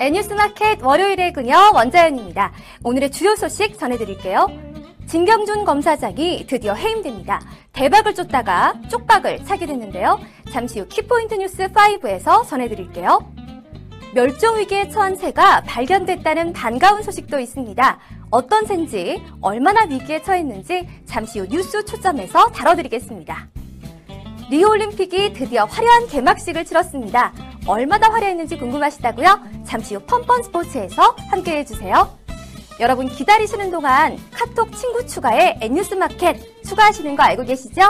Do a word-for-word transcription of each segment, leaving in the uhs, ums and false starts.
애뉴스마켓 월요일의 그녀 원자연입니다. 오늘의 주요 소식 전해드릴게요. 진경준 검사장이 드디어 해임됩니다. 대박을 쫓다가 쪽박을 차게 됐는데요. 잠시 후 키포인트 뉴스 오에서 전해드릴게요. 멸종위기에 처한 새가 발견됐다는 반가운 소식도 있습니다. 어떤 새인지, 얼마나 위기에 처했는지 잠시 후 뉴스 초점에서 다뤄드리겠습니다. 리우올림픽이 드디어 화려한 개막식을 치렀습니다. 얼마나 화려했는지 궁금하시다고요? 잠시 후 펌펌스포츠에서 함께해주세요. 여러분 기다리시는 동안 카톡 친구 추가에 N뉴스마켓 추가하시는 거 알고 계시죠?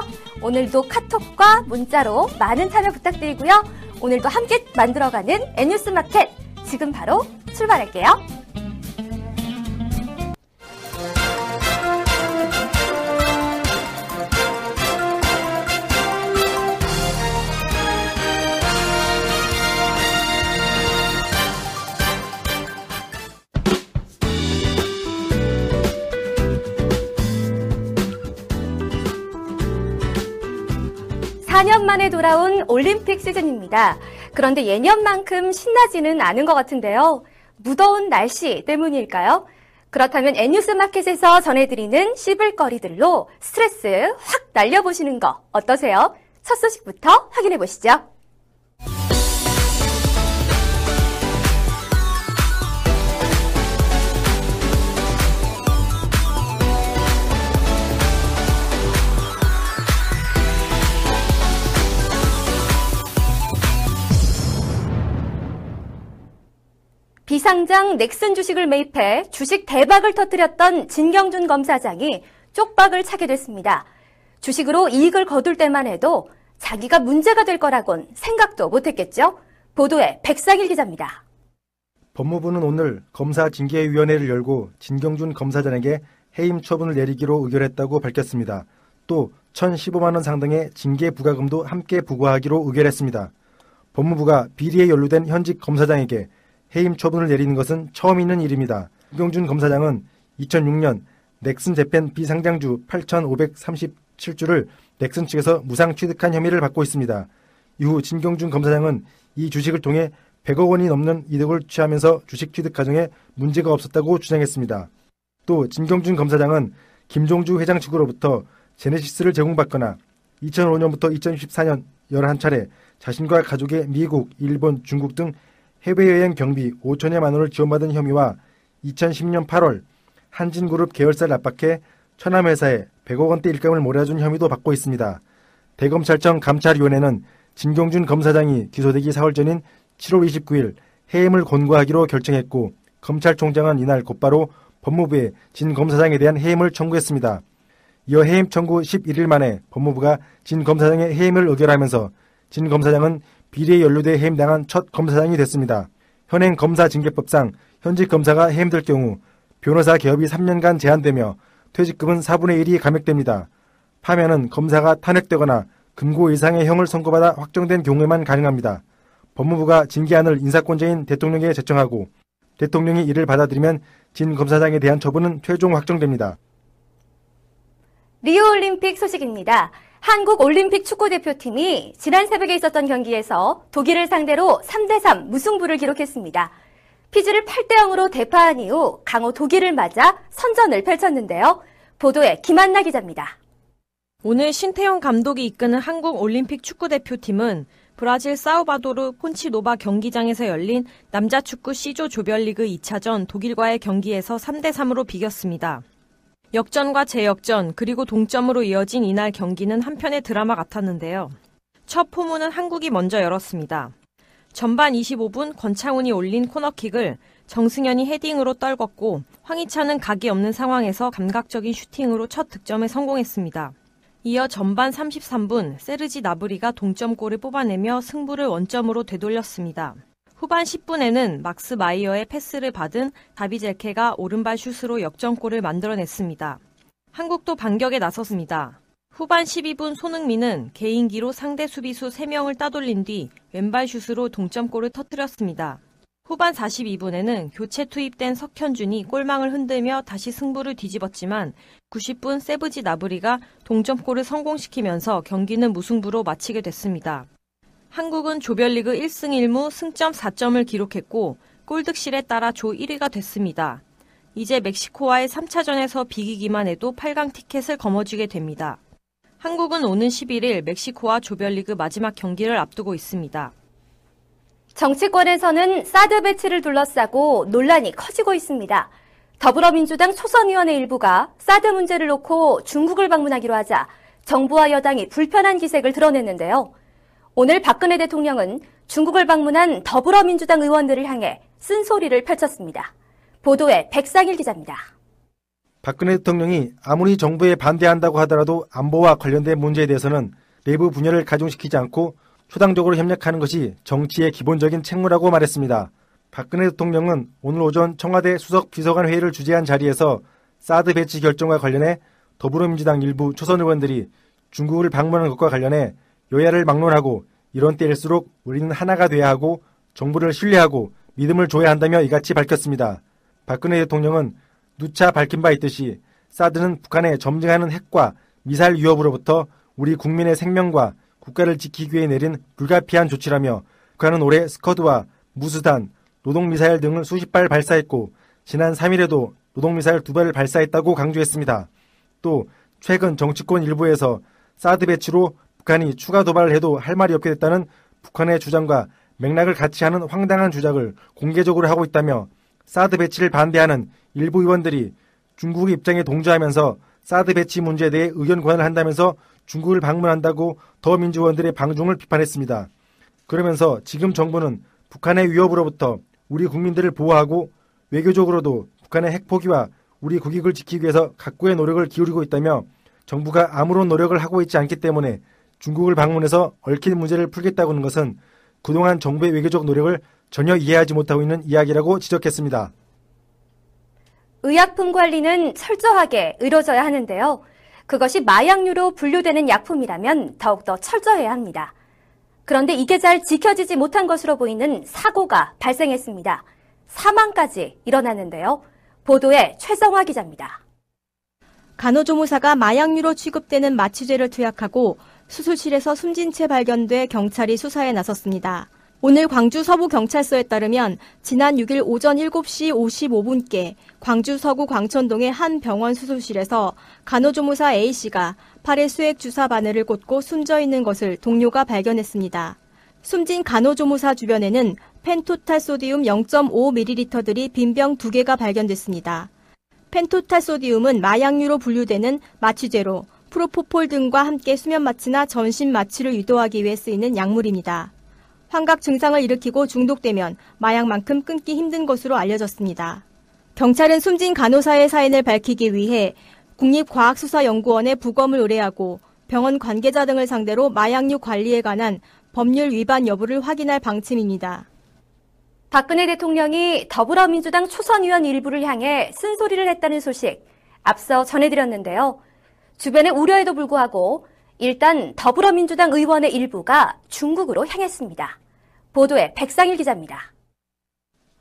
오늘도 카톡과 문자로 많은 참여 부탁드리고요. 오늘도 함께 만들어가는 N뉴스마켓 지금 바로 출발할게요. 사 년 만에 돌아온 올림픽 시즌입니다. 그런데 예년만큼 신나지는 않은 것 같은데요. 무더운 날씨 때문일까요? 그렇다면 N뉴스마켓에서 전해드리는 씹을거리들로 스트레스 확 날려보시는 거 어떠세요? 첫 소식부터 확인해보시죠. 비상장 넥슨 주식을 매입해 주식 대박을 터뜨렸던 진경준 검사장이 쪽박을 차게 됐습니다. 주식으로 이익을 거둘 때만 해도 자기가 문제가 될 거라곤 생각도 못했겠죠? 보도에 백상일 기자입니다. 법무부는 오늘 검사 징계위원회를 열고 진경준 검사장에게 해임 처분을 내리기로 의결했다고 밝혔습니다. 또 천십오만 원 상당의 징계 부과금도 함께 부과하기로 의결했습니다. 법무부가 비리에 연루된 현직 검사장에게 해임 처분을 내리는 것은 처음 있는 일입니다. 진경준 검사장은 이천육 년 넥슨 재팬 비상장주 팔천오백삼십칠 주를 넥슨 측에서 무상 취득한 혐의를 받고 있습니다. 이후 진경준 검사장은 이 주식을 통해 백억 원이 넘는 이득을 취하면서 주식 취득 과정에 문제가 없었다고 주장했습니다. 또 진경준 검사장은 김종주 회장 측으로부터 제네시스를 제공받거나 이천오 년부터 이천십사 년 열한 차례 자신과 가족의 미국, 일본, 중국 등 해외여행 경비 오천여만 원을 지원받은 혐의와 이천십 년 팔월 한진그룹 계열사를 압박해 천암회사에 백억 원대 일감을 몰아준 혐의도 받고 있습니다. 대검찰청 감찰위원회는 진경준 검사장이 기소되기 사흘 전인 칠월 이십구일 해임을 권고하기로 결정했고 검찰총장은 이날 곧바로 법무부에 진 검사장에 대한 해임을 청구했습니다. 이어 해임 청구 십일 일 만에 법무부가 진 검사장의 해임을 의결하면서 진 검사장은 비리에 연루돼 해임당한 첫 검사장이 됐습니다. 현행 검사징계법상 현직 검사가 해임될 경우 변호사 개업이 삼 년간 제한되며 퇴직금은 사분의 일이 감액됩니다. 파면은 검사가 탄핵되거나 금고 이상의 형을 선고받아 확정된 경우에만 가능합니다. 법무부가 징계안을 인사권자인 대통령에 제청하고 대통령이 이를 받아들이면 진 검사장에 대한 처분은 최종 확정됩니다. 리우올림픽 소식입니다. 한국올림픽 축구대표팀이 지난 새벽에 있었던 경기에서 독일을 상대로 삼 대 삼 무승부를 기록했습니다. 피지를 팔 대 영으로 대파한 이후 강호 독일을 맞아 선전을 펼쳤는데요. 보도에 김한나 기자입니다. 오늘 신태용 감독이 이끄는 한국올림픽 축구대표팀은 브라질 사우바도르 폰치노바 경기장에서 열린 남자축구 C조 조별리그 이 차전 독일과의 경기에서 삼 대 삼으로 비겼습니다. 역전과 재역전 그리고 동점으로 이어진 이날 경기는 한편의 드라마 같았는데요. 첫 포문은 한국이 먼저 열었습니다. 전반 이십오 분 권창훈이 올린 코너킥을 정승현이 헤딩으로 떨궜고 황희찬은 각이 없는 상황에서 감각적인 슈팅으로 첫 득점에 성공했습니다. 이어 전반 삼십삼 분 세르지 나브리가 동점골을 뽑아내며 승부를 원점으로 되돌렸습니다. 후반 십 분에는 막스 마이어의 패스를 받은 다비젤케가 오른발 슛으로 역전골을 만들어냈습니다. 한국도 반격에 나섰습니다. 후반 십이 분 손흥민은 개인기로 상대 수비수 세 명을 따돌린 뒤 왼발 슛으로 동점골을 터뜨렸습니다. 후반 사십이 분에는 교체 투입된 석현준이 골망을 흔들며 다시 승부를 뒤집었지만 구십 분 세브지 나브리가 동점골을 성공시키면서 경기는 무승부로 마치게 됐습니다. 한국은 조별리그 일 승 일 무 승점 사 점을 기록했고 골득실에 따라 조 일 위가 됐습니다. 이제 멕시코와의 삼 차전에서 비기기만 해도 팔 강 티켓을 거머쥐게 됩니다. 한국은 오는 십일 일 멕시코와 조별리그 마지막 경기를 앞두고 있습니다. 정치권에서는 사드 배치를 둘러싸고 논란이 커지고 있습니다. 더불어민주당 초선위원회 일부가 사드 문제를 놓고 중국을 방문하기로 하자 정부와 여당이 불편한 기색을 드러냈는데요. 오늘 박근혜 대통령은 중국을 방문한 더불어민주당 의원들을 향해 쓴소리를 펼쳤습니다. 보도에 백상일 기자입니다. 박근혜 대통령이 아무리 정부에 반대한다고 하더라도 안보와 관련된 문제에 대해서는 내부 분열을 가중시키지 않고 초당적으로 협력하는 것이 정치의 기본적인 책무라고 말했습니다. 박근혜 대통령은 오늘 오전 청와대 수석 비서관 회의를 주재한 자리에서 사드 배치 결정과 관련해 더불어민주당 일부 초선 의원들이 중국을 방문한 것과 관련해 여야를 막론하고 이런 때일수록 우리는 하나가 돼야 하고 정부를 신뢰하고 믿음을 줘야 한다며 이같이 밝혔습니다. 박근혜 대통령은 누차 밝힌 바 있듯이 사드는 북한의 점증하는 핵과 미사일 위협으로부터 우리 국민의 생명과 국가를 지키기 위해 내린 불가피한 조치라며 북한은 올해 스커드와 무수단, 노동미사일 등을 수십 발 발사했고 지난 삼 일에도 노동미사일 두 발을 발사했다고 강조했습니다. 또 최근 정치권 일부에서 사드 배치로 북한이 추가 도발을 해도 할 말이 없게 됐다는 북한의 주장과 맥락을 같이 하는 황당한 주장을 공개적으로 하고 있다며 사드 배치를 반대하는 일부 의원들이 중국의 입장에 동조하면서 사드 배치 문제에 대해 의견 교환을 한다면서 중국을 방문한다고 더민주 의원들의 방중을 비판했습니다. 그러면서 지금 정부는 북한의 위협으로부터 우리 국민들을 보호하고 외교적으로도 북한의 핵포기와 우리 국익을 지키기 위해서 각고의 노력을 기울이고 있다며 정부가 아무런 노력을 하고 있지 않기 때문에 중국을 방문해서 얽힌 문제를 풀겠다고 하는 것은 그동안 정부의 외교적 노력을 전혀 이해하지 못하고 있는 이야기라고 지적했습니다. 의약품 관리는 철저하게 이루어져야 하는데요. 그것이 마약류로 분류되는 약품이라면 더욱더 철저해야 합니다. 그런데 이게 잘 지켜지지 못한 것으로 보이는 사고가 발생했습니다. 사망까지 일어났는데요. 보도에 최성화 기자입니다. 간호조무사가 마약류로 취급되는 마취제를 투약하고 수술실에서 숨진 채 발견돼 경찰이 수사에 나섰습니다. 오늘 광주 서부경찰서에 따르면 지난 육 일 오전 일곱 시 오십오 분께 광주 서구 광천동의 한 병원 수술실에서 간호조무사 A씨가 팔에 수액주사 바늘을 꽂고 숨져 있는 것을 동료가 발견했습니다. 숨진 간호조무사 주변에는 펜토탈소디움 영 점 오 밀리리터들이 빈병 두 개가 발견됐습니다. 펜토탈소디움은 마약류로 분류되는 마취제로 프로포폴 등과 함께 수면마취나 전신마취를 유도하기 위해 쓰이는 약물입니다. 환각 증상을 일으키고 중독되면 마약만큼 끊기 힘든 것으로 알려졌습니다. 경찰은 숨진 간호사의 사인을 밝히기 위해 국립과학수사연구원에 부검을 의뢰하고 병원 관계자 등을 상대로 마약류 관리에 관한 법률 위반 여부를 확인할 방침입니다. 박근혜 대통령이 더불어민주당 초선의원 일부를 향해 쓴소리를 했다는 소식 앞서 전해드렸는데요. 주변의 우려에도 불구하고 일단 더불어민주당 의원의 일부가 중국으로 향했습니다. 보도에 백상일 기자입니다.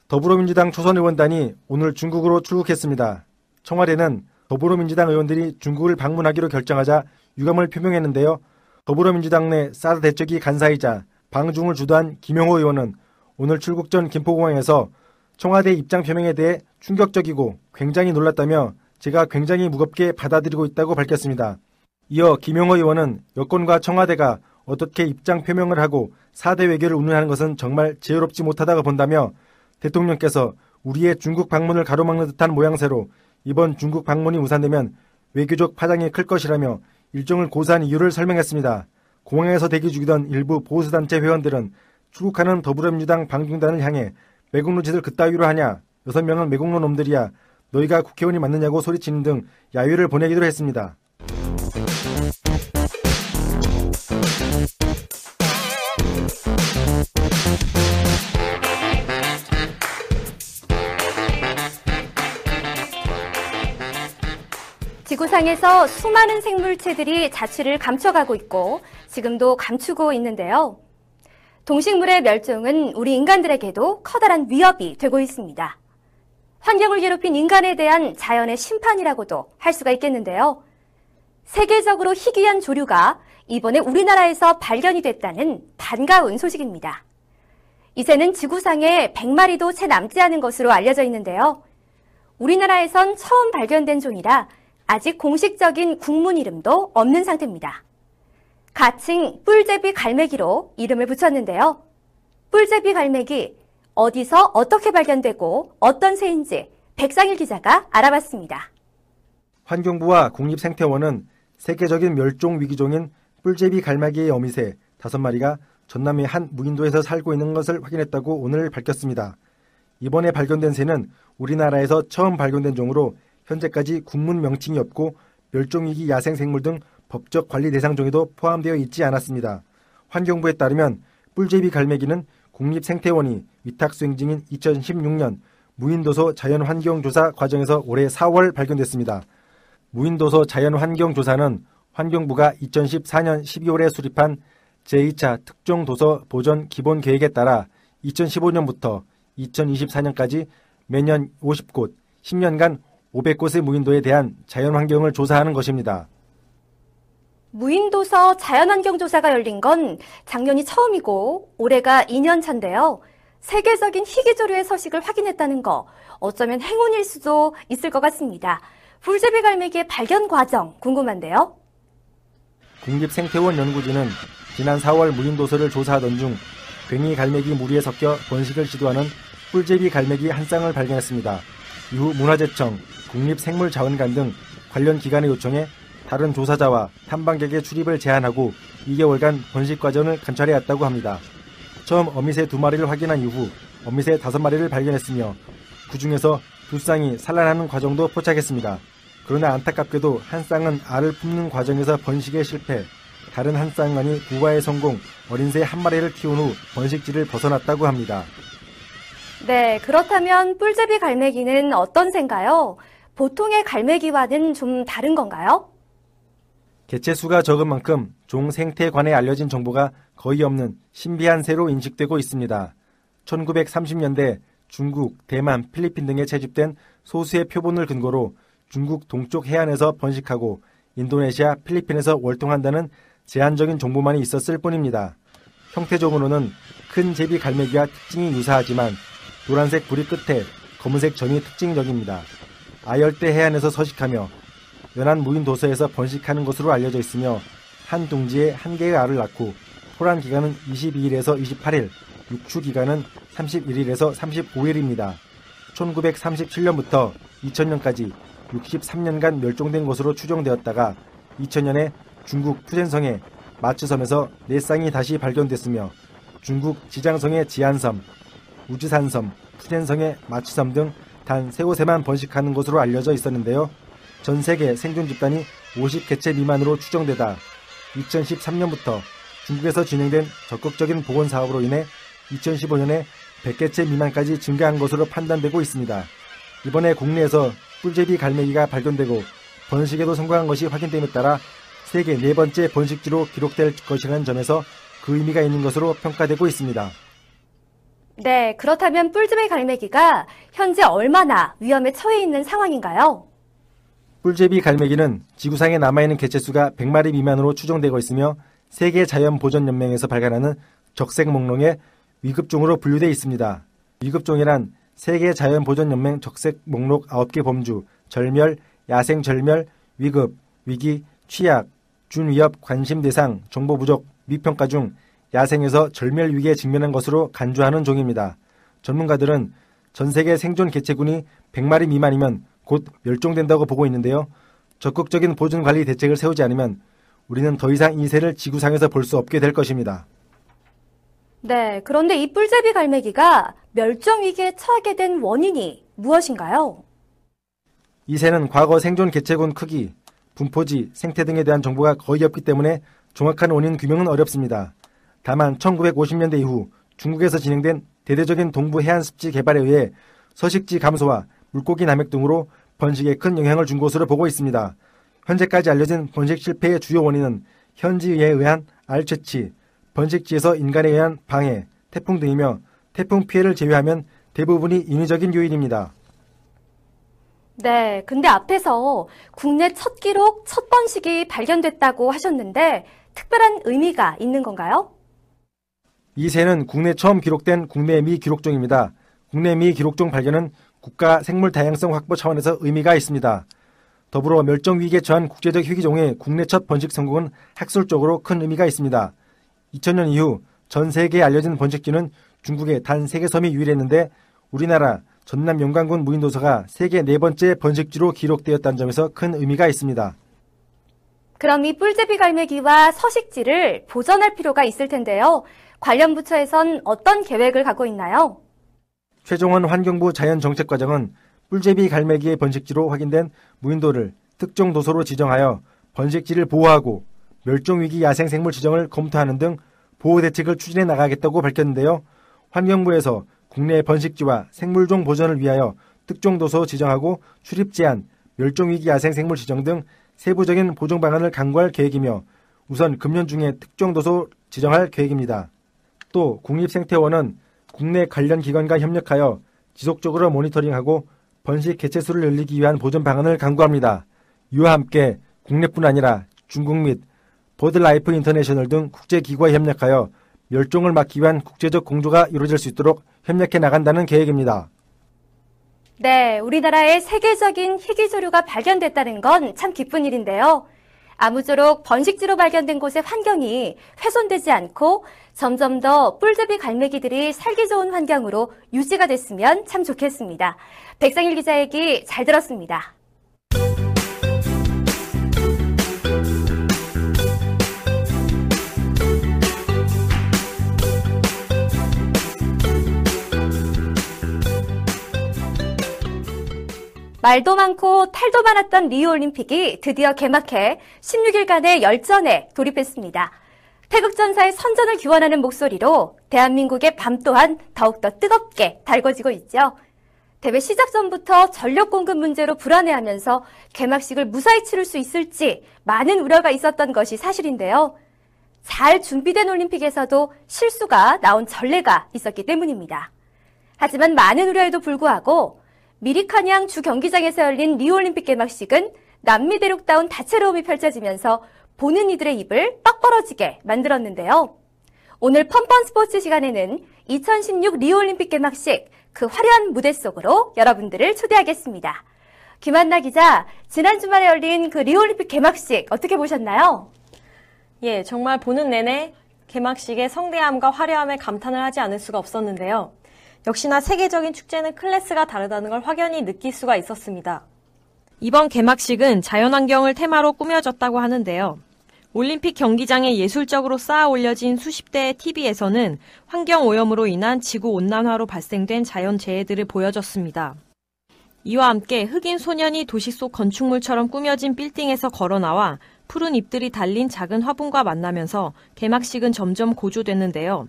더불어민주당 초선 의원단이 오늘 중국으로 출국했습니다. 청와대는 더불어민주당 의원들이 중국을 방문하기로 결정하자 유감을 표명했는데요. 더불어민주당 내 사드 대책위 간사이자 방중을 주도한 김영호 의원은 오늘 출국 전 김포공항에서 청와대 입장 표명에 대해 충격적이고 굉장히 놀랐다며 제가 굉장히 무겁게 받아들이고 있다고 밝혔습니다. 이어 김영호 의원은 여권과 청와대가 어떻게 입장 표명을 하고 사 대 외교를 운운하는 것은 정말 지혜롭지 못하다고 본다며 대통령께서 우리의 중국 방문을 가로막는 듯한 모양새로 이번 중국 방문이 무산되면 외교적 파장이 클 것이라며 일정을 고사한 이유를 설명했습니다. 공항에서 대기 중이던 일부 보수단체 회원들은 출국하는 더불어민주당 방중단을 향해 매국노 짓을 그따위로 하냐, 여섯 명은 매국노 놈들이야, 너희가 국회의원이 맞느냐고 소리치는 등 야유를 보내기도 했습니다. 지구상에서 수많은 생물체들이 자취를 감춰가고 있고 지금도 감추고 있는데요. 동식물의 멸종은 우리 인간들에게도 커다란 위협이 되고 있습니다. 환경을 괴롭힌 인간에 대한 자연의 심판이라고도 할 수가 있겠는데요. 세계적으로 희귀한 조류가 이번에 우리나라에서 발견이 됐다는 반가운 소식입니다. 이 새는 지구상에 백 마리도 채 남지 않은 것으로 알려져 있는데요. 우리나라에선 처음 발견된 종이라 아직 공식적인 국문 이름도 없는 상태입니다. 가칭 뿔제비 갈매기로 이름을 붙였는데요. 뿔제비 갈매기, 어디서 어떻게 발견되고 어떤 새인지 백상일 기자가 알아봤습니다. 환경부와 국립생태원은 세계적인 멸종 위기종인 뿔제비 갈매기의 어미새 다섯 마리가 전남의 한 무인도에서 살고 있는 것을 확인했다고 오늘 밝혔습니다. 이번에 발견된 새는 우리나라에서 처음 발견된 종으로 현재까지 국문 명칭이 없고 멸종위기 야생생물 등 법적 관리 대상 종에도 포함되어 있지 않았습니다. 환경부에 따르면 뿔제비 갈매기는 국립생태원이 위탁수행증인 이천십육 년 무인도소 자연환경조사 과정에서 올해 사월 발견됐습니다. 무인도소 자연환경조사는 환경부가 이천십사 년 십이월에 수립한 제이 차 특종도서 보전 기본계획에 따라 이천십오 년부터 이천이십사 년까지 매년 오십 곳, 십 년간 오백 곳의 무인도에 대한 자연환경을 조사하는 것입니다. 무인도서 자연환경조사가 열린 건 작년이 처음이고 올해가 이 년 차인데요. 세계적인 희귀조류의 서식을 확인했다는 거, 어쩌면 행운일 수도 있을 것 같습니다. 뿔제비 갈매기의 발견 과정 궁금한데요. 국립생태원 연구진은 지난 사월 무인도서를 조사하던 중 괭이 갈매기 무리에 섞여 번식을 시도하는 뿔제비 갈매기 한 쌍을 발견했습니다. 이후 문화재청, 국립생물자원관 등 관련 기관의 요청에 다른 조사자와 탐방객의 출입을 제한하고 이 개월간 번식 과정을 관찰해 왔다고 합니다. 처음 어미새 두 마리를 확인한 이후 어미새 다섯 마리를 발견했으며 그중에서 두 쌍이 산란하는 과정도 포착했습니다. 그러나 안타깝게도 한 쌍은 알을 품는 과정에서 번식에 실패, 다른 한 쌍만이 부화에 성공, 어린 새 한 마리를 키운 후 번식지를 벗어났다고 합니다. 네, 그렇다면 뿔제비 갈매기는 어떤 새인가요? 보통의 갈매기와는 좀 다른 건가요? 개체수가 적은 만큼 종 생태에 관해 알려진 정보가 거의 없는 신비한 새로 인식되고 있습니다. 천구백삼십 년대 중국, 대만, 필리핀 등에 채집된 소수의 표본을 근거로 중국 동쪽 해안에서 번식하고 인도네시아, 필리핀에서 월통한다는 제한적인 정보만이 있었을 뿐입니다. 형태적으로는 큰 제비 갈매기와 특징이 유사하지만 노란색 부리 끝에 검은색 점이 특징적입니다. 아열대 해안에서 서식하며 연안 무인도서에서 번식하는 것으로 알려져 있으며 한 둥지에 한 개의 알을 낳고 포란 기간은 이십이 일에서 이십팔 일, 육추 기간은 삼십일 일에서 삼십오 일입니다. 천구백삼십칠 년부터 이천 년까지 육십삼 년간 멸종된 것으로 추정되었다가 이천 년에 중국 푸젠성의 마츠섬에서 네 쌍이 다시 발견됐으며 중국 지장성의 지안섬, 우즈산섬, 푸젠성의 마츠섬 등 단 세 곳에만 번식하는 것으로 알려져 있었는데요. 전 세계 생존 집단이 오십 개체 미만으로 추정되다 이천십삼 년부터 중국에서 진행된 적극적인 복원 사업으로 인해 이천십오 년에 백 개체 미만까지 증가한 것으로 판단되고 있습니다. 이번에 국내에서 뿔제비 갈매기가 발견되고 번식에도 성공한 것이 확인됨에 따라 세계 네 번째 번식지로 기록될 것이라는 점에서 그 의미가 있는 것으로 평가되고 있습니다. 네, 그렇다면 뿔제비 갈매기가 현재 얼마나 위험에 처해 있는 상황인가요? 뿔제비 갈매기는 지구상에 남아있는 개체수가 백 마리 미만으로 추정되고 있으며 세계자연보전연맹에서 발간하는 적색목록의 위급종으로 분류되어 있습니다. 위급종이란 세계자연보전연맹 적색목록 아홉 개 범주, 절멸, 야생절멸, 위급, 위기, 취약, 준위협, 관심대상, 정보부족, 미평가 중 야생에서 절멸위기에 직면한 것으로 간주하는 종입니다. 전문가들은 전세계 생존 개체군이 백 마리 미만이면 곧 멸종된다고 보고 있는데요. 적극적인 보존관리 대책을 세우지 않으면 우리는 더 이상 이 새를 지구상에서 볼 수 없게 될 것입니다. 네, 그런데 이 뿔제비 갈매기가 멸종위기에 처하게 된 원인이 무엇인가요? 이 새는 과거 생존 개체군 크기, 분포지, 생태 등에 대한 정보가 거의 없기 때문에 정확한 원인 규명은 어렵습니다. 다만 천구백오십 년대 이후 중국에서 진행된 대대적인 동부 해안 습지 개발에 의해 서식지 감소와 물고기 남획 등으로 번식에 큰 영향을 준 것으로 보고 있습니다. 현재까지 알려진 번식 실패의 주요 원인은 현지에 의한 알 채취, 번식지에서 인간에 의한 방해, 태풍 등이며 태풍 피해를 제외하면 대부분이 인위적인 요인입니다. 네, 근데 앞에서 국내 첫 기록, 첫 번식이 발견됐다고 하셨는데 특별한 의미가 있는 건가요? 이 새는 국내 처음 기록된 국내미 기록종입니다. 국내미 기록종 발견은 국가 생물 다양성 확보 차원에서 의미가 있습니다. 더불어 멸종 위기에 처한 국제적 희귀종의 국내 첫 번식 성공은 학술적으로 큰 의미가 있습니다. 이천 년 이후 전 세계에 알려진 번식지는 중국의 단 세 개 섬이 유일했는데 우리나라 전남 영광군 무인도서가 세계 네 번째 번식지로 기록되었다는 점에서 큰 의미가 있습니다. 그럼 이 뿔제비 갈매기와 서식지를 보전할 필요가 있을 텐데요. 관련 부처에선 어떤 계획을 갖고 있나요? 최종원 환경부 자연정책과장은 뿔제비 갈매기의 번식지로 확인된 무인도를 특정 도서로 지정하여 번식지를 보호하고 멸종위기 야생생물 지정을 검토하는 등 보호 대책을 추진해 나가겠다고 밝혔는데요. 환경부에서 국내 번식지와 생물종 보전을 위하여 특정 도서 지정하고 출입 제한, 멸종위기 야생생물 지정 등 세부적인 보존 방안을 강구할 계획이며 우선 금년 중에 특정 도서 지정할 계획입니다. 또 국립생태원은 국내 관련 기관과 협력하여 지속적으로 모니터링하고 번식 개체 수를 늘리기 위한 보존 방안을 강구합니다. 이와 함께 국내뿐 아니라 중국 및 보드라이프 인터내셔널 등 국제기구와 협력하여 멸종을 막기 위한 국제적 공조가 이루어질 수 있도록 협력해 나간다는 계획입니다. 네, 우리나라에 세계적인 희귀조류가 발견됐다는 건 참 기쁜 일인데요. 아무쪼록 번식지로 발견된 곳의 환경이 훼손되지 않고 점점 더 뿔제비 갈매기들이 살기 좋은 환경으로 유지가 됐으면 참 좋겠습니다. 백상일 기자 얘기 잘 들었습니다. 말도 많고 탈도 많았던 리우올림픽이 드디어 개막해 십육 일간의 열전에 돌입했습니다. 태극전사의 선전을 기원하는 목소리로 대한민국의 밤 또한 더욱더 뜨겁게 달궈지고 있죠. 대회 시작 전부터 전력 공급 문제로 불안해하면서 개막식을 무사히 치를 수 있을지 많은 우려가 있었던 것이 사실인데요. 잘 준비된 올림픽에서도 실수가 나온 전례가 있었기 때문입니다. 하지만 많은 우려에도 불구하고 미리칸양 주 경기장에서 열린 리우올림픽 개막식은 남미 대륙다운 다채로움이 펼쳐지면서 보는 이들의 입을 떡 벌어지게 만들었는데요. 오늘 펌펌스포츠 시간에는 이천십육 리우올림픽 개막식 그 화려한 무대 속으로 여러분들을 초대하겠습니다. 김한나 기자, 지난 주말에 열린 그 리우올림픽 개막식 어떻게 보셨나요? 예, 정말 보는 내내 개막식의 성대함과 화려함에 감탄을 하지 않을 수가 없었는데요. 역시나 세계적인 축제는 클래스가 다르다는 걸 확연히 느낄 수가 있었습니다. 이번 개막식은 자연환경을 테마로 꾸며졌다고 하는데요. 올림픽 경기장에 예술적으로 쌓아 올려진 수십 대의 티비에서는 환경오염으로 인한 지구온난화로 발생된 자연재해들을 보여줬습니다. 이와 함께 흑인 소년이 도시 속 건축물처럼 꾸며진 빌딩에서 걸어나와 푸른 잎들이 달린 작은 화분과 만나면서 개막식은 점점 고조됐는데요.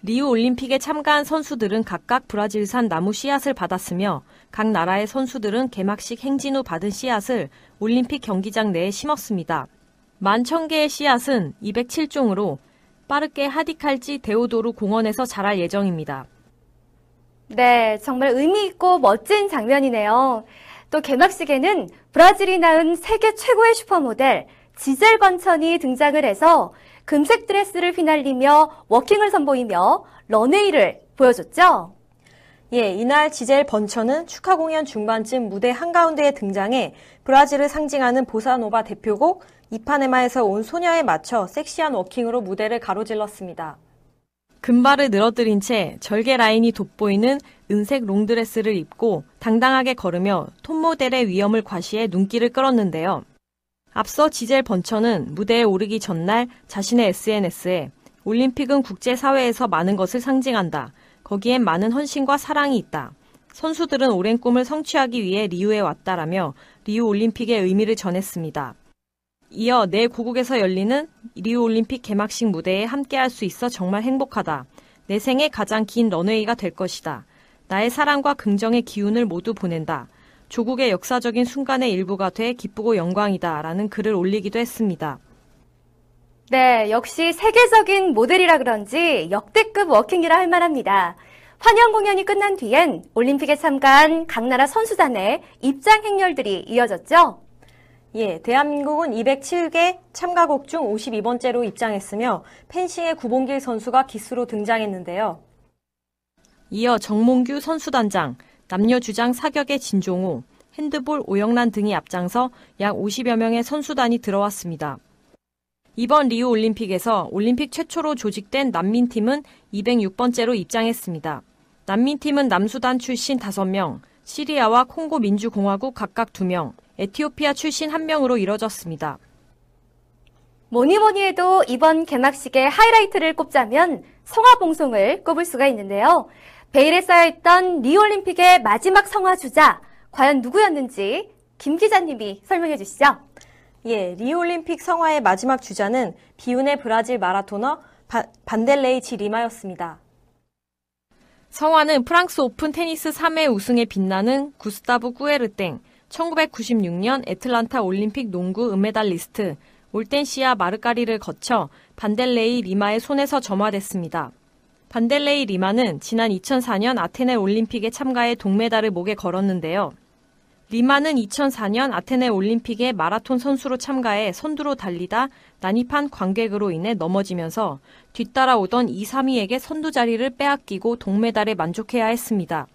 리우 올림픽에 참가한 선수들은 각각 브라질산 나무 씨앗을 받았으며 각 나라의 선수들은 개막식 행진 후 받은 씨앗을 올림픽 경기장 내에 심었습니다. 만 천 개의 씨앗은 이백칠 종으로 빠르게 하디칼지 데오도르 공원에서 자랄 예정입니다. 네, 정말 의미 있고 멋진 장면이네요. 또 개막식에는 브라질이 낳은 세계 최고의 슈퍼모델 지젤 번천이 등장을 해서 금색 드레스를 휘날리며 워킹을 선보이며 런웨이를 보여줬죠? 예, 이날 지젤 번천은 축하 공연 중반쯤 무대 한가운데에 등장해 브라질을 상징하는 보사노바 대표곡 이파네마에서 온 소녀에 맞춰 섹시한 워킹으로 무대를 가로질렀습니다. 금발을 늘어뜨린 채 절개 라인이 돋보이는 은색 롱드레스를 입고 당당하게 걸으며 톱모델의 위엄을 과시해 눈길을 끌었는데요. 앞서 지젤 번천은 무대에 오르기 전날 자신의 에스엔에스에 올림픽은 국제사회에서 많은 것을 상징한다. 거기엔 많은 헌신과 사랑이 있다. 선수들은 오랜 꿈을 성취하기 위해 리우에 왔다라며 리우올림픽의 의미를 전했습니다. 이어 내 고국에서 열리는 리우올림픽 개막식 무대에 함께할 수 있어 정말 행복하다. 내 생애 가장 긴 런웨이가 될 것이다. 나의 사랑과 긍정의 기운을 모두 보낸다. 조국의 역사적인 순간의 일부가 돼 기쁘고 영광이다 라는 글을 올리기도 했습니다. 네, 역시 세계적인 모델이라 그런지 역대급 워킹이라 할 만합니다. 환영 공연이 끝난 뒤엔 올림픽에 참가한 각 나라 선수단의 입장 행렬들이 이어졌죠? 예, 대한민국은 이백칠 개 참가국 중 오십이 번째로 입장했으며 펜싱의 구본길 선수가 기수로 등장했는데요. 이어 정몽규 선수단장, 남녀 주장 사격의 진종호, 핸드볼 오영란 등이 앞장서 약 오십여 명의 선수단이 들어왔습니다. 이번 리우올림픽에서 올림픽 최초로 조직된 난민팀은 이백육 번째로 입장했습니다. 난민팀은 남수단 출신 다섯 명, 시리아와 콩고민주공화국 각각 두 명, 에티오피아 출신 한 명으로 이뤄졌습니다. 뭐니뭐니 해도 이번 개막식의 하이라이트를 꼽자면 성화봉송을 꼽을 수가 있는데요. 베일에 쌓여있던 리우올림픽의 마지막 성화주자, 과연 누구였는지 김 기자님이 설명해 주시죠. 예, 리우올림픽 성화의 마지막 주자는 비운의 브라질 마라토너 바, 반델레이 지리마였습니다. 성화는 프랑스 오픈 테니스 삼 회 우승에 빛나는 구스타보 꾸에르땡, 천구백구십육 년 애틀란타 올림픽 농구 은메달리스트 올텐시아 마르카리를 거쳐 반델레이 리마의 손에서 점화됐습니다. 반델레이 리마는 지난 이천사 년 아테네 올림픽에 참가해 동메달을 목에 걸었는데요. 리마는 이천사 년 아테네 올림픽에 마라톤 선수로 참가해 선두로 달리다 난입한 관객으로 인해 넘어지면서 뒤따라오던 이, 삼 위에게 선두 자리를 빼앗기고 동메달에 만족해야 했습니다.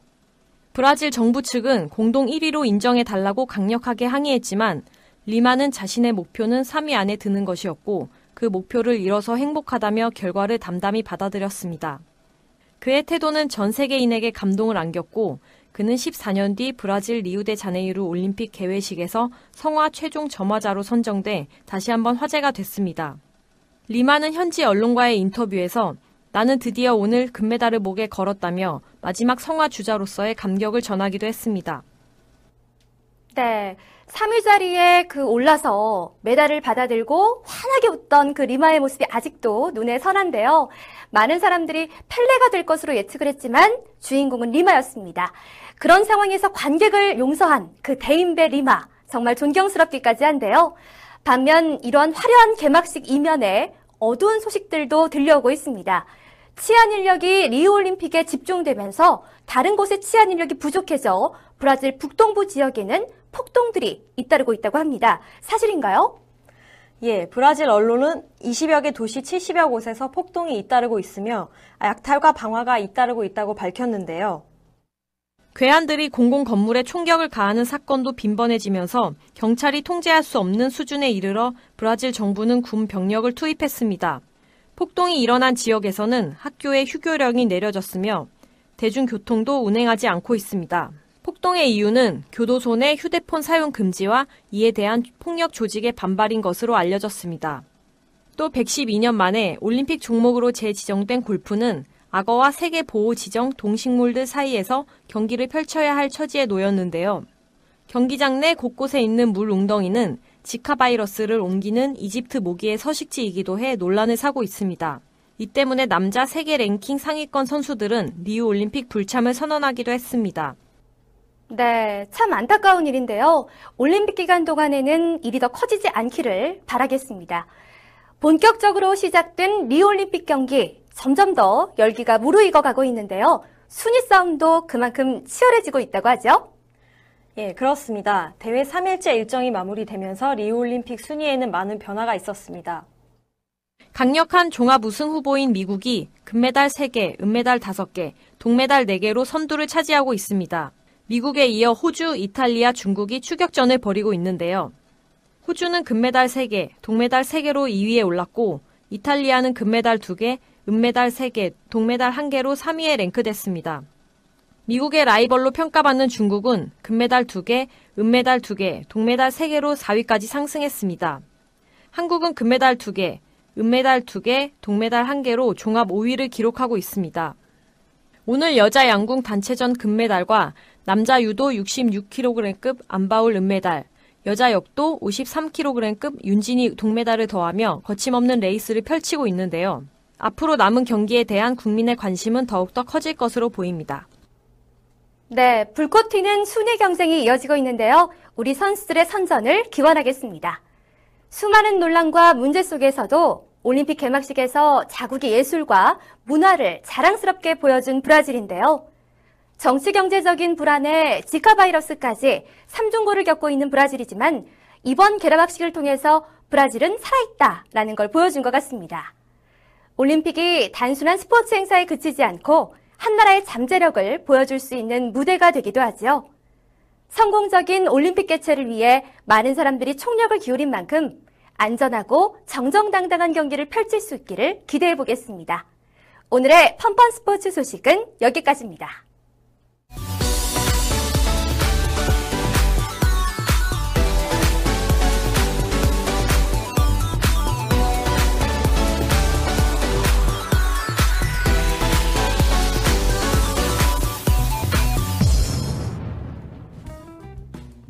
브라질 정부 측은 공동 일 위로 인정해달라고 강력하게 항의했지만 리마는 자신의 목표는 삼 위 안에 드는 것이었고 그 목표를 이뤄서 행복하다며 결과를 담담히 받아들였습니다. 그의 태도는 전 세계인에게 감동을 안겼고 그는 십사 년 뒤 브라질 리우데자네이루 올림픽 개회식에서 성화 최종 점화자로 선정돼 다시 한번 화제가 됐습니다. 리마는 현지 언론과의 인터뷰에서 나는 드디어 오늘 금메달을 목에 걸었다며 마지막 성화 주자로서의 감격을 전하기도 했습니다. 네, 삼 위 자리에 그 올라서 메달을 받아들고 환하게 웃던 그 리마의 모습이 아직도 눈에 선한데요. 많은 사람들이 펠레가 될 것으로 예측을 했지만 주인공은 리마였습니다. 그런 상황에서 관객을 용서한 그 대인배 리마, 정말 존경스럽기까지 한데요. 반면 이러한 화려한 개막식 이면에 어두운 소식들도 들려오고 있습니다. 치안 인력이 리우올림픽에 집중되면서 다른 곳의 치안 인력이 부족해져 브라질 북동부 지역에는 폭동들이 잇따르고 있다고 합니다. 사실인가요? 예, 브라질 언론은 이십여 개 도시 칠십여 곳에서 폭동이 잇따르고 있으며 약탈과 방화가 잇따르고 있다고 밝혔는데요. 괴한들이 공공 건물에 총격을 가하는 사건도 빈번해지면서 경찰이 통제할 수 없는 수준에 이르러 브라질 정부는 군 병력을 투입했습니다. 폭동이 일어난 지역에서는 학교에 휴교령이 내려졌으며 대중교통도 운행하지 않고 있습니다. 폭동의 이유는 교도소 내 휴대폰 사용 금지와 이에 대한 폭력 조직의 반발인 것으로 알려졌습니다. 또 백십이 년 만에 올림픽 종목으로 재지정된 골프는 악어와 세계보호지정 동식물들 사이에서 경기를 펼쳐야 할 처지에 놓였는데요. 경기장 내 곳곳에 있는 물 웅덩이는 지카 바이러스를 옮기는 이집트 모기의 서식지이기도 해 논란을 사고 있습니다. 이 때문에 남자 세계 랭킹 상위권 선수들은 리우올림픽 불참을 선언하기도 했습니다. 네, 참 안타까운 일인데요. 올림픽 기간 동안에는 일이 더 커지지 않기를 바라겠습니다. 본격적으로 시작된 리우올림픽 경기, 점점 더 열기가 무르익어가고 있는데요. 순위 싸움도 그만큼 치열해지고 있다고 하죠. 예, 그렇습니다. 대회 삼 일째 일정이 마무리되면서 리우올림픽 순위에는 많은 변화가 있었습니다. 강력한 종합 우승 후보인 미국이 금메달 세 개, 은메달 다섯 개, 동메달 네 개로 선두를 차지하고 있습니다. 미국에 이어 호주, 이탈리아, 중국이 추격전을 벌이고 있는데요. 호주는 금메달 세 개, 동메달 세 개로 이 위에 올랐고 이탈리아는 금메달 두 개, 은메달 세 개, 동메달 한 개로 삼 위에 랭크됐습니다. 미국의 라이벌로 평가받는 중국은 금메달 두 개, 은메달 두 개, 동메달 세 개로 사 위까지 상승했습니다. 한국은 금메달 두 개, 은메달 두 개, 동메달 한 개로 종합 오 위를 기록하고 있습니다. 오늘 여자 양궁 단체전 금메달과 남자 유도 육십육 킬로그램급 안바울 은메달, 여자 역도 오십삼 킬로그램급 윤진이 동메달을 더하며 거침없는 레이스를 펼치고 있는데요. 앞으로 남은 경기에 대한 국민의 관심은 더욱더 커질 것으로 보입니다. 네, 불꽃 튀는 순위 경쟁이 이어지고 있는데요. 우리 선수들의 선전을 기원하겠습니다. 수많은 논란과 문제 속에서도 올림픽 개막식에서 자국의 예술과 문화를 자랑스럽게 보여준 브라질인데요. 정치 경제적인 불안에 지카 바이러스까지 삼중고를 겪고 있는 브라질이지만 이번 개람학식을 통해서 브라질은 살아있다라는 걸 보여준 것 같습니다. 올림픽이 단순한 스포츠 행사에 그치지 않고 한 나라의 잠재력을 보여줄 수 있는 무대가 되기도 하지요. 성공적인 올림픽 개최를 위해 많은 사람들이 총력을 기울인 만큼 안전하고 정정당당한 경기를 펼칠 수 있기를 기대해 보겠습니다. 오늘의 펌펌스포츠 소식은 여기까지입니다.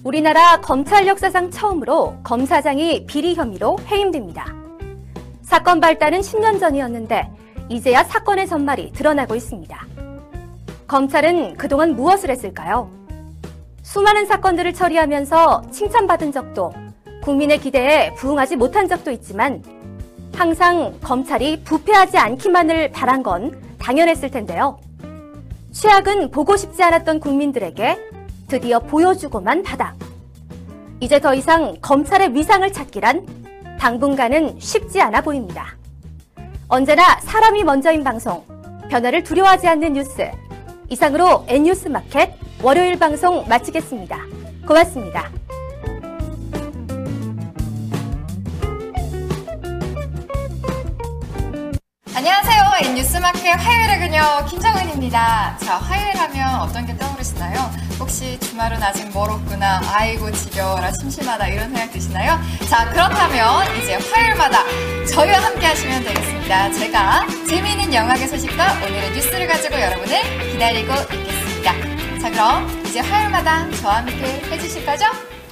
우리나라 검찰 역사상 처음으로 검사장이 비리 혐의로 해임됩니다. 사건 발단은 십 년 전이었는데 이제야 사건의 전말이 드러나고 있습니다. 검찰은 그동안 무엇을 했을까요? 수많은 사건들을 처리하면서 칭찬받은 적도, 국민의 기대에 부응하지 못한 적도 있지만 항상 검찰이 부패하지 않기만을 바란 건 당연했을 텐데요. 최악은 보고 싶지 않았던 국민들에게 드디어 보여주고만 바닥. 이제 더 이상 검찰의 위상을 찾기란 당분간은 쉽지 않아 보입니다. 언제나 사람이 먼저인 방송, 변화를 두려워하지 않는 뉴스. 이상으로 N뉴스마켓 월요일 방송 마치겠습니다. 고맙습니다. 안녕하세요. N뉴스마켓 화요일의 그녀 김정은입니다. 자, 화요일 하면 어떤 게 떠오르시나요? 혹시 주말은 아직 멀었구나, 아이고 지겨워라, 심심하다 이런 생각 드시나요? 자, 그렇다면 이제 화요일마다 저희와 함께 하시면 되겠습니다. 제가 재미있는 영화계 소식과 오늘의 뉴스를 가지고 여러분을 기다리고 있겠습니다. 자, 그럼 이제 화요일마다 저와 함께 해주실 거죠?